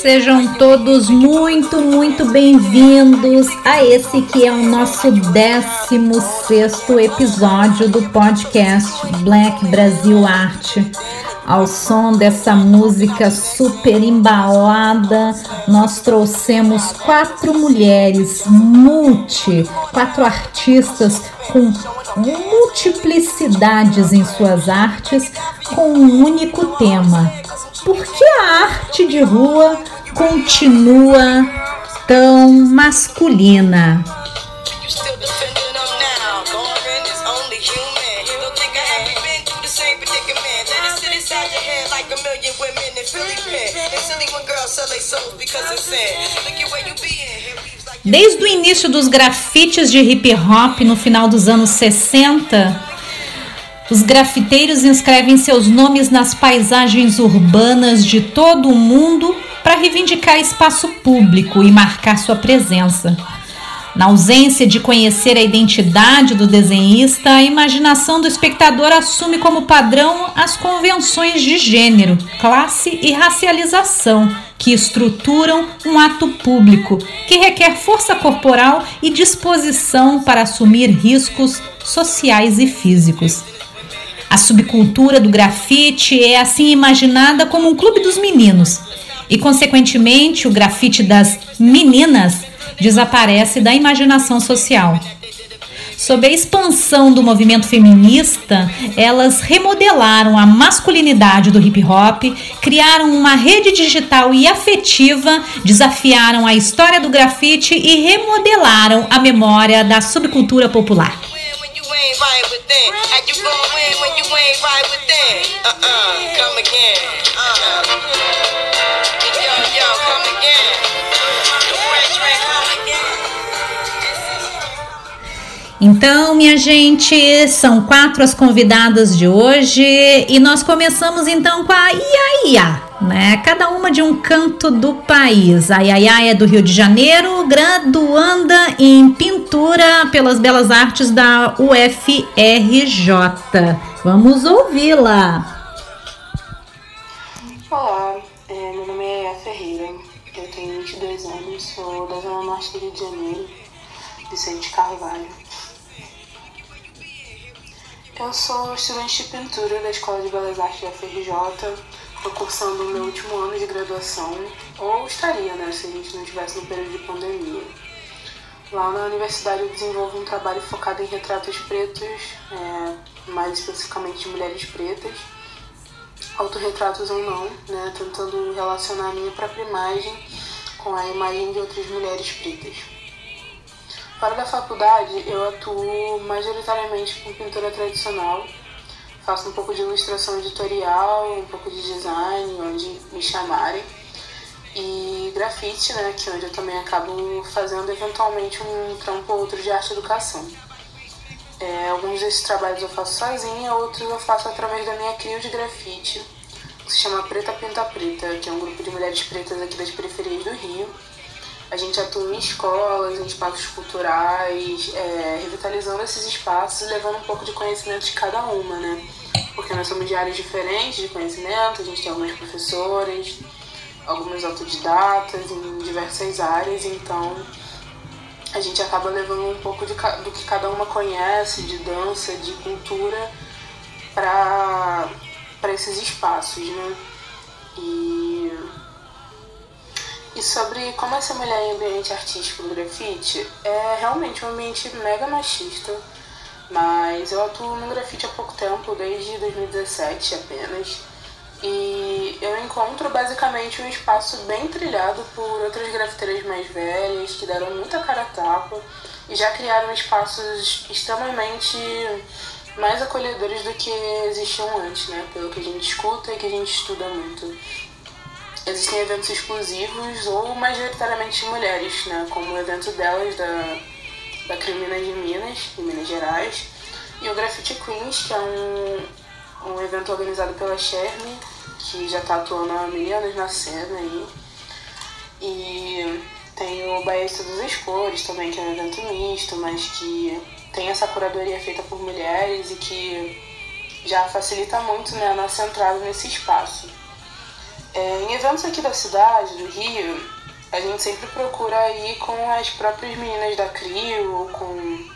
Sejam todos muito, muito bem-vindos a esse que é o nosso 16º episódio do podcast Black Brasil Arte. Ao som dessa música super embalada, nós trouxemos 4 mulheres, quatro artistas com multiplicidades em suas artes, com um único tema. Por que a arte de rua continua tão masculina? Desde o início dos grafites de hip hop no final dos anos 60, os grafiteiros inscrevem seus nomes nas paisagens urbanas de todo o mundo para reivindicar espaço público e marcar sua presença. Na ausência de conhecer a identidade do desenhista, a imaginação do espectador assume como padrão as convenções de gênero, classe e racialização que estruturam um ato público que requer força corporal e disposição para assumir riscos sociais e físicos. A subcultura do grafite é assim imaginada como um clube dos meninos e, consequentemente, o grafite das meninas desaparece da imaginação social. Sob a expansão do movimento feminista, elas remodelaram a masculinidade do hip-hop, criaram uma rede digital e afetiva, desafiaram a história do grafite e remodelaram a memória da subcultura popular. Então, minha gente, são 4 as convidadas de hoje e nós começamos então com a Iaiá, né? Cada uma de um canto do país. A Iaiá é do Rio de Janeiro, graduanda em pintura pelas Belas Artes da UFRJ. Vamos ouvi-la. Olá, meu nome é Iaiá Ferreira, eu tenho 22 anos, sou da Zona Norte do Rio de Janeiro, Vicente Carvalho. Eu sou estudante de pintura da Escola de Belas Artes da FRJ, estou cursando o meu último ano de graduação, ou estaria, né, se a gente não estivesse no período de pandemia. Lá na universidade eu desenvolvo um trabalho focado em retratos pretos, mais especificamente de mulheres pretas, autorretratos ou não, né, tentando relacionar a minha própria imagem com a imagem de outras mulheres pretas. Fora da faculdade, eu atuo majoritariamente com pintura tradicional, faço um pouco de ilustração editorial, um pouco de design, onde me chamarem, e grafite, né, que é onde eu também acabo fazendo eventualmente um trampo ou outro de arte e educação. Alguns desses trabalhos eu faço sozinha, outros eu faço através da minha CRIO de grafite, que se chama Preta Pinta Preta, que é um grupo de mulheres pretas aqui das periferias do Rio. A gente atua em escolas, em espaços culturais, revitalizando esses espaços e levando um pouco de conhecimento de cada uma, né? Porque nós somos de áreas diferentes de conhecimento, a gente tem algumas professoras, algumas autodidatas em diversas áreas, então a gente acaba levando um pouco do que cada uma conhece, de dança, de cultura, para esses espaços, né? E sobre como essa mulher em ambiente artístico do grafite, é realmente um ambiente mega machista, mas eu atuo no grafite há pouco tempo, desde 2017 apenas, e eu encontro basicamente um espaço bem trilhado por outras grafiteiras mais velhas, que deram muita cara a tapa, e já criaram espaços extremamente mais acolhedores do que existiam antes, né, pelo que a gente escuta e que a gente estuda muito. Existem eventos exclusivos ou majoritariamente de mulheres, né? Como o evento delas da Crimina de Minas, em Minas Gerais, e o Graffiti Queens, que é um evento organizado pela Cherme, que já está atuando há mil anos na cena aí. E tem o Baía de Todas as Flores também, que é um evento misto, mas que tem essa curadoria feita por mulheres e que já facilita muito, né, a nossa entrada nesse espaço. Em eventos aqui da cidade, do Rio, a gente sempre procura ir com as próprias meninas da CRIO ou com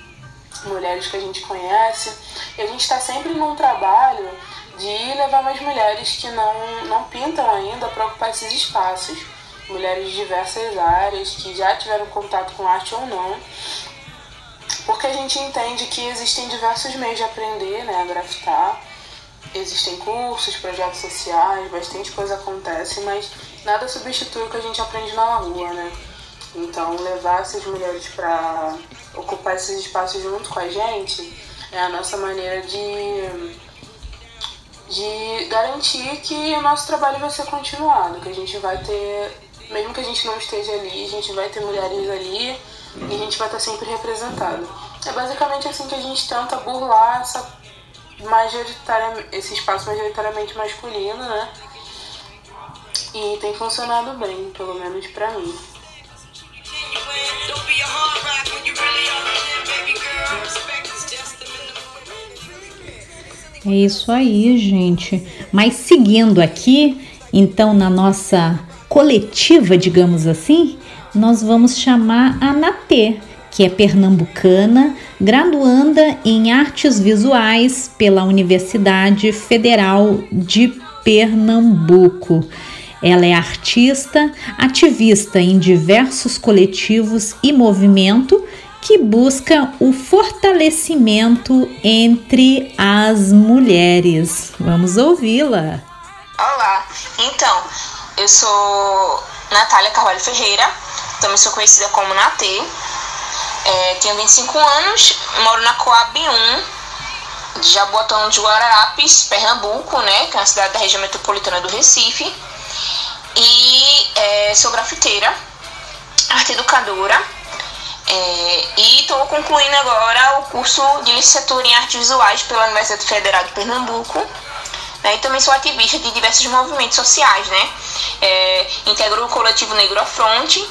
mulheres que a gente conhece. E a gente está sempre num trabalho de levar mais mulheres que não pintam ainda para ocupar esses espaços. Mulheres de diversas áreas que já tiveram contato com arte ou não. Porque a gente entende que existem diversos meios de aprender, né, a grafitar. Existem cursos, projetos sociais, bastante coisa acontece, mas nada substitui o que a gente aprende na rua, né? Então, levar essas mulheres para ocupar esses espaços junto com a gente é a nossa maneira de garantir que o nosso trabalho vai ser continuado, que a gente vai ter, mesmo que a gente não esteja ali, a gente vai ter mulheres ali e a gente vai estar sempre representado. É basicamente assim que a gente tenta burlar esse espaço majoritariamente masculino, né? E tem funcionado bem, pelo menos pra mim. É isso aí, gente. Mas seguindo aqui, então, na nossa coletiva, digamos assim, nós vamos chamar a Natê, que é pernambucana, graduanda em Artes Visuais pela Universidade Federal de Pernambuco. Ela é artista, ativista em diversos coletivos e movimento que busca o fortalecimento entre as mulheres. Vamos ouvi-la. Olá, então, eu sou Natália Carvalho Ferreira, também sou conhecida como Natê. Tenho 25 anos, moro na Coab 1, de Jaboatão de Guararapes, Pernambuco, né, que é uma cidade da região metropolitana do Recife. E sou grafiteira, arte educadora, e estou concluindo agora o curso de licenciatura em Artes Visuais pela Universidade Federal de Pernambuco. E também sou ativista de diversos movimentos sociais, né? Integro o coletivo Negro à Fronte,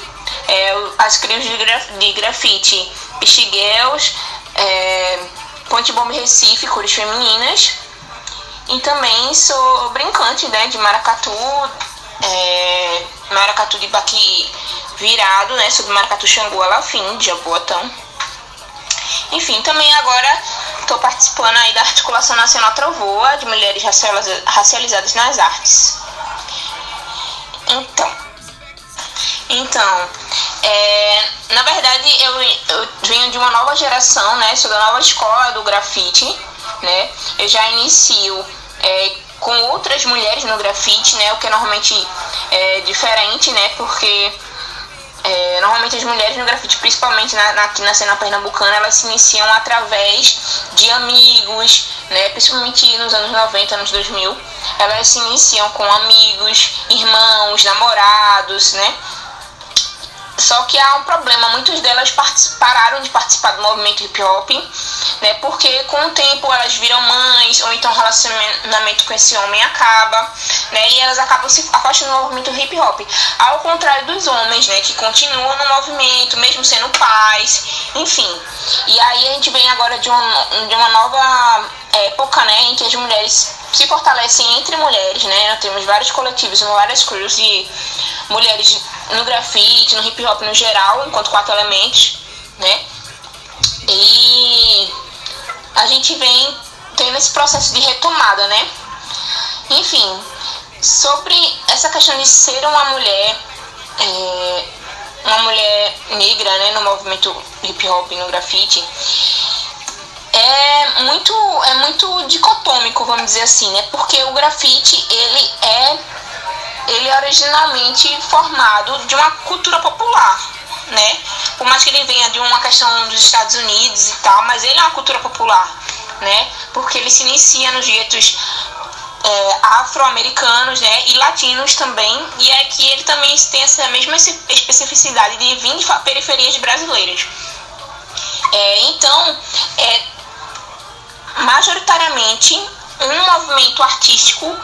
as crios de grafite Pixiguels, Ponte Bomba Recife, Cores Femininas. E também sou brincante, né, de maracatu, maracatu de baque virado, né, sobre maracatu Xangô Alafim, de Jaboatão. Enfim, também agora estou participando aí da Articulação Nacional Trovoa de Mulheres Racializadas nas Artes. Então, na verdade eu venho de uma nova geração, né? Sou da nova escola do grafite, né? Eu já inicio com outras mulheres no grafite, né? O que é normalmente diferente, né? Porque normalmente as mulheres no grafite, principalmente aqui na cena pernambucana, elas se iniciam através de amigos, né? Principalmente nos anos 90, anos 2000, elas se iniciam com amigos, irmãos, namorados, né? Só que há um problema, muitas delas pararam de participar do movimento hip-hop, né? Porque com o tempo elas viram mães, ou então o relacionamento com esse homem acaba, né? E elas acabam se afastando do movimento hip-hop. Ao contrário dos homens, né? Que continuam no movimento, mesmo sendo pais, enfim. E aí a gente vem agora de uma nova época, né? Em que as mulheres se fortalecem entre mulheres, né? Nós temos vários coletivos, várias crews de mulheres no grafite, no hip hop no geral, enquanto 4 elementos, né? E a gente vem tendo esse processo de retomada, né? Enfim, sobre essa questão de ser uma mulher negra, né, no movimento hip hop e no grafite, é muito dicotômico, vamos dizer assim, né? Porque o grafite, ele é originalmente formado de uma cultura popular, né? Por mais que ele venha de uma questão dos Estados Unidos e tal, mas ele é uma cultura popular, né? Porque ele se inicia nos guetos afro-americanos, né? E latinos também, e é que ele também tem essa mesma especificidade de vir de periferias brasileiras. Então, majoritariamente um movimento artístico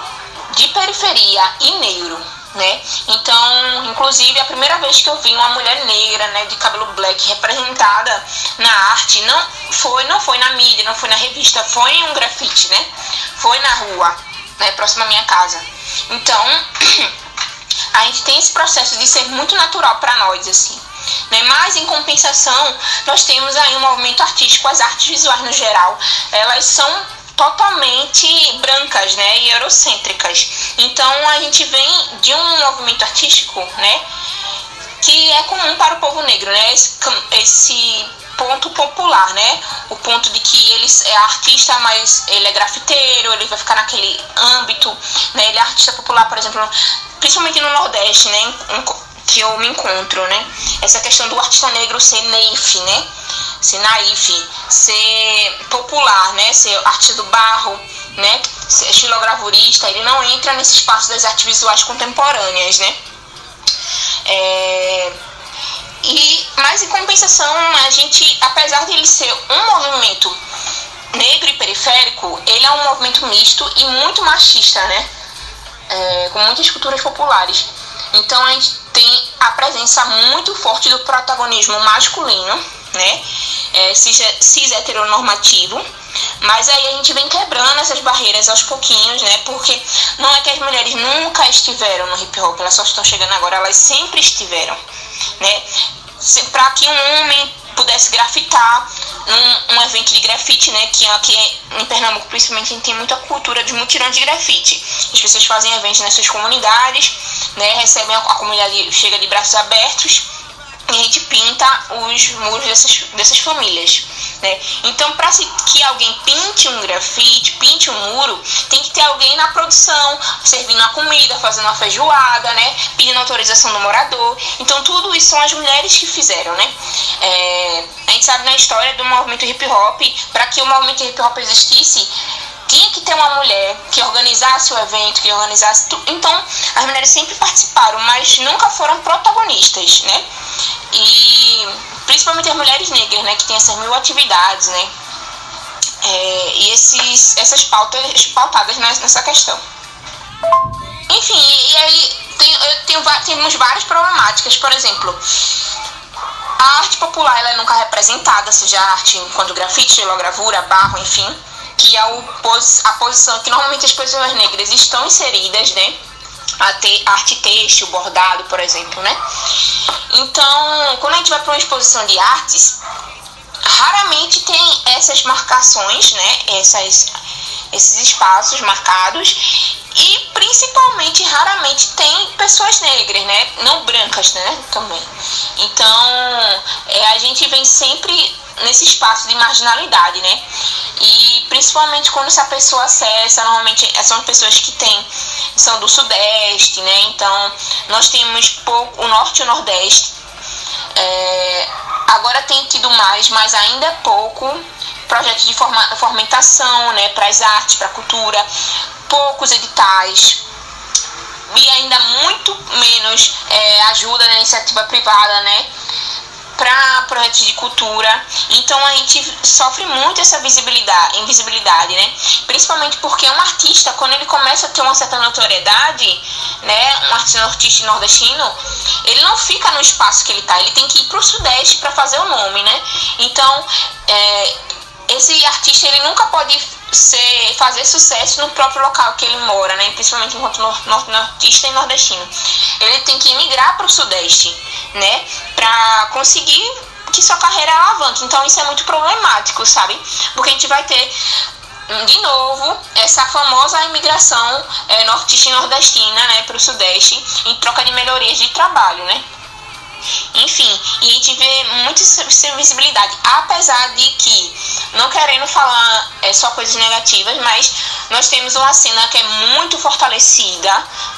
de periferia e negro, né? Então, inclusive, a primeira vez que eu vi uma mulher negra, né, de cabelo black representada na arte, não foi na mídia, não foi na revista, foi em um grafite, né? Foi na rua, né, próximo à minha casa. Então, A gente tem esse processo de ser muito natural para nós, assim, né? Mas, em compensação, nós temos aí um movimento artístico, as artes visuais no geral, elas são totalmente brancas, né, e eurocêntricas. Então a gente vem de um movimento artístico, né, que é comum para o povo negro, né, esse ponto popular, né, o ponto de que ele é artista, mas ele é grafiteiro, ele vai ficar naquele âmbito, né, ele é artista popular, por exemplo, principalmente no Nordeste, né, que eu me encontro, né, essa questão do artista negro ser naif, né, ser naif, ser popular, né, ser artista do barro, né, ser estilogravurista, ele não entra nesse espaço das artes visuais contemporâneas, né. Mas em compensação, a gente, apesar de ele ser um movimento negro e periférico, ele é um movimento misto e muito machista, né, com muitas culturas populares. Então a gente tem a presença muito forte do protagonismo masculino, né, cis heteronormativo, mas aí a gente vem quebrando essas barreiras aos pouquinhos, né, porque não é que as mulheres nunca estiveram no hip hop, elas só estão chegando agora, elas sempre estiveram, né, para que um homem pudesse grafitar um evento de grafite, né, que aqui em Pernambuco principalmente a gente tem muita cultura de mutirão de grafite, as pessoas fazem eventos nas suas comunidades, né, recebem, a comunidade chega de braços abertos, e a gente pinta os muros dessas famílias, né? Então, para que alguém pinte um grafite, pinte um muro, tem que ter alguém na produção, servindo a comida, fazendo a feijoada, né? Pedindo autorização do morador. Então, tudo isso são as mulheres que fizeram, né? A gente sabe na história do movimento hip-hop, para que o movimento hip-hop existisse, tinha que ter uma mulher que organizasse o evento, que organizasse tudo. Então, as mulheres sempre participaram, mas nunca foram protagonistas, né? E principalmente as mulheres negras, né? Que tem essas 1000 atividades, né? E essas pautas pautadas nessa questão. Enfim, e aí temos várias problemáticas, por exemplo. A arte popular, ela é nunca representada, seja a arte enquanto grafite, estilogravura, barro, enfim, que é a posição que normalmente as pessoas negras estão inseridas, né? Arte têxtil, bordado, por exemplo, né? Então, quando a gente vai para uma exposição de artes, raramente tem essas marcações, né? Esses espaços marcados e, principalmente, raramente tem pessoas negras, né? Não brancas, né? Também. Então, a gente vem sempre nesse espaço de marginalidade, né? E principalmente quando essa pessoa acessa, normalmente são pessoas que são do Sudeste, né? Então nós temos pouco o Norte e o Nordeste. Agora tem tido mais, mas ainda é pouco projetos de fomentação, né? Para as artes, para a cultura, poucos editais. E ainda muito menos ajuda na iniciativa privada, né? Para projetos de cultura. Então a gente sofre muito essa invisibilidade, né? Principalmente porque um artista, quando ele começa a ter uma certa notoriedade, né? Um artista nordestino, ele não fica no espaço que ele está, ele tem que ir para o Sudeste para fazer o nome, né? Então esse artista, ele nunca pode fazer sucesso no próprio local que ele mora, né? Principalmente enquanto nortista e nordestino. Ele tem que migrar para o Sudeste, né? Para conseguir que sua carreira alavanque. Então isso é muito problemático, sabe? Porque a gente vai ter, de novo, essa famosa imigração nortista e nordestina, né? Para o Sudeste, em troca de melhorias de trabalho, né? Enfim, e a gente vê muita visibilidade, apesar de que, não querendo falar só coisas negativas, mas nós temos uma cena que é muito fortalecida,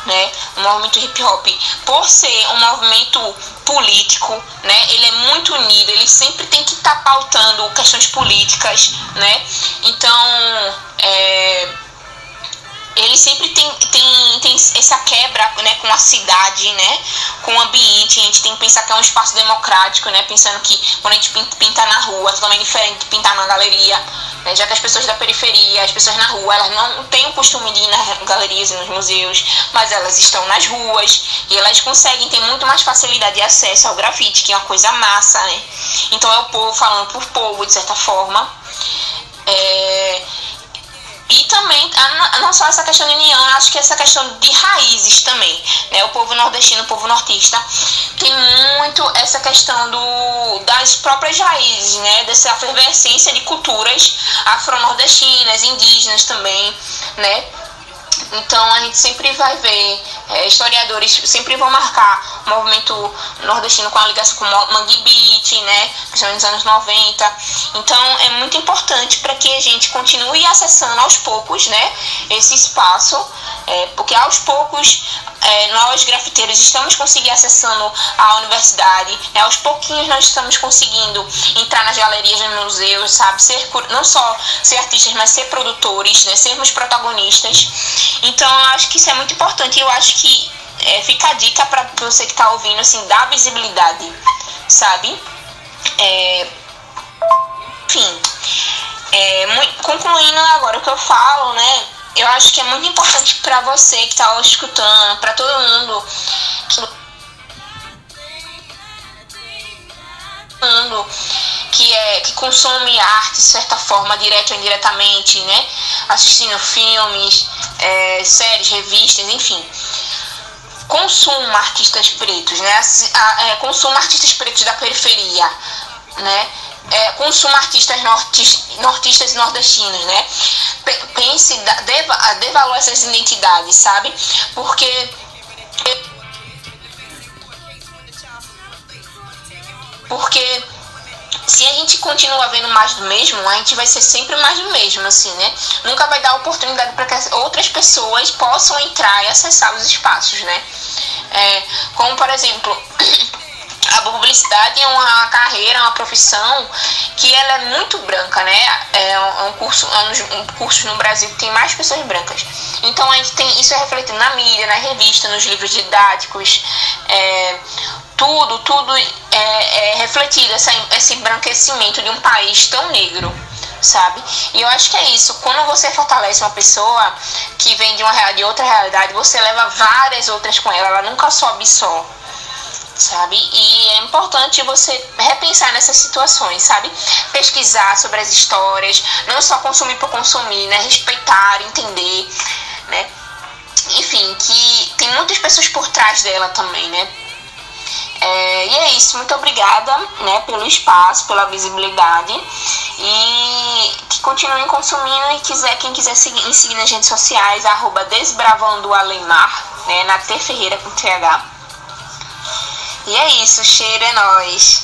né? O movimento hip hop, por ser um movimento político, né? Ele é muito unido, ele sempre tem que estar pautando questões políticas, né? Então, ele sempre tem essa quebra, né, com a cidade, né, com o ambiente. A gente tem que pensar que é um espaço democrático, né, pensando que quando a gente pinta na rua é totalmente diferente de pintar na galeria, né, já que as pessoas da periferia, as pessoas na rua, elas não têm o costume de ir nas galerias e nos museus, mas elas estão nas ruas e elas conseguem ter muito mais facilidade de acesso ao grafite, que é uma coisa massa, né. Então é o povo falando por povo, de certa forma. E também, não só essa questão indiana, acho que essa questão de raízes também, né? O povo nordestino, o povo nortista, tem muito essa questão das próprias raízes, né? Dessa efervescência de culturas afro-nordestinas, indígenas também, né? Então a gente sempre vai ver, historiadores sempre vão marcar o movimento nordestino com a ligação com o Manguebit, né, principalmente nos anos 90. Então é muito importante para que a gente continue acessando aos poucos, né, esse espaço, porque aos poucos nós grafiteiros estamos conseguindo acessando a universidade, né? Aos pouquinhos nós estamos conseguindo entrar nas galerias, nos museus, sabe, não só ser artistas, mas ser produtores, né? Sermos protagonistas. Então eu acho que isso é muito importante. Eu acho que fica a dica para você que está ouvindo, assim, dar visibilidade, sabe? Enfim, concluindo agora o que eu falo, né? Eu acho que é muito importante para você que está escutando, para todo mundo, que consome arte de certa forma, direto ou indiretamente, né? Assistindo filmes, séries, revistas, enfim. Consuma artistas pretos, né? Consuma artistas pretos da periferia, né? Consuma artistas nortistas e nordestinos, né? Pense, dê valor a essas identidades, sabe? Porque se a gente continua vendo mais do mesmo, a gente vai ser sempre mais do mesmo, assim, né? Nunca vai dar oportunidade para que outras pessoas possam entrar e acessar os espaços, né? Como, por exemplo, a publicidade é uma carreira, uma profissão que ela é muito branca, né? É um curso no Brasil que tem mais pessoas brancas. Então a gente tem isso refletido na mídia, na revista, nos livros didáticos, tudo é refletido esse embranquecimento de um país tão negro, sabe? E eu acho que é isso. Quando você fortalece uma pessoa que vem de outra realidade, você leva várias outras com ela. Ela nunca sobe só, sabe? E é importante você repensar nessas situações, sabe? Pesquisar sobre as histórias, não só consumir por consumir, né? Respeitar, entender, né? Enfim, que tem muitas pessoas por trás dela também, né? E é isso, muito obrigada, né, pelo espaço, pela visibilidade, e que continuem consumindo. E quem quiser me seguir nas redes sociais, @desbravandoalemar, né, Natê Ferreira com TH. E é isso, o cheiro é nóis.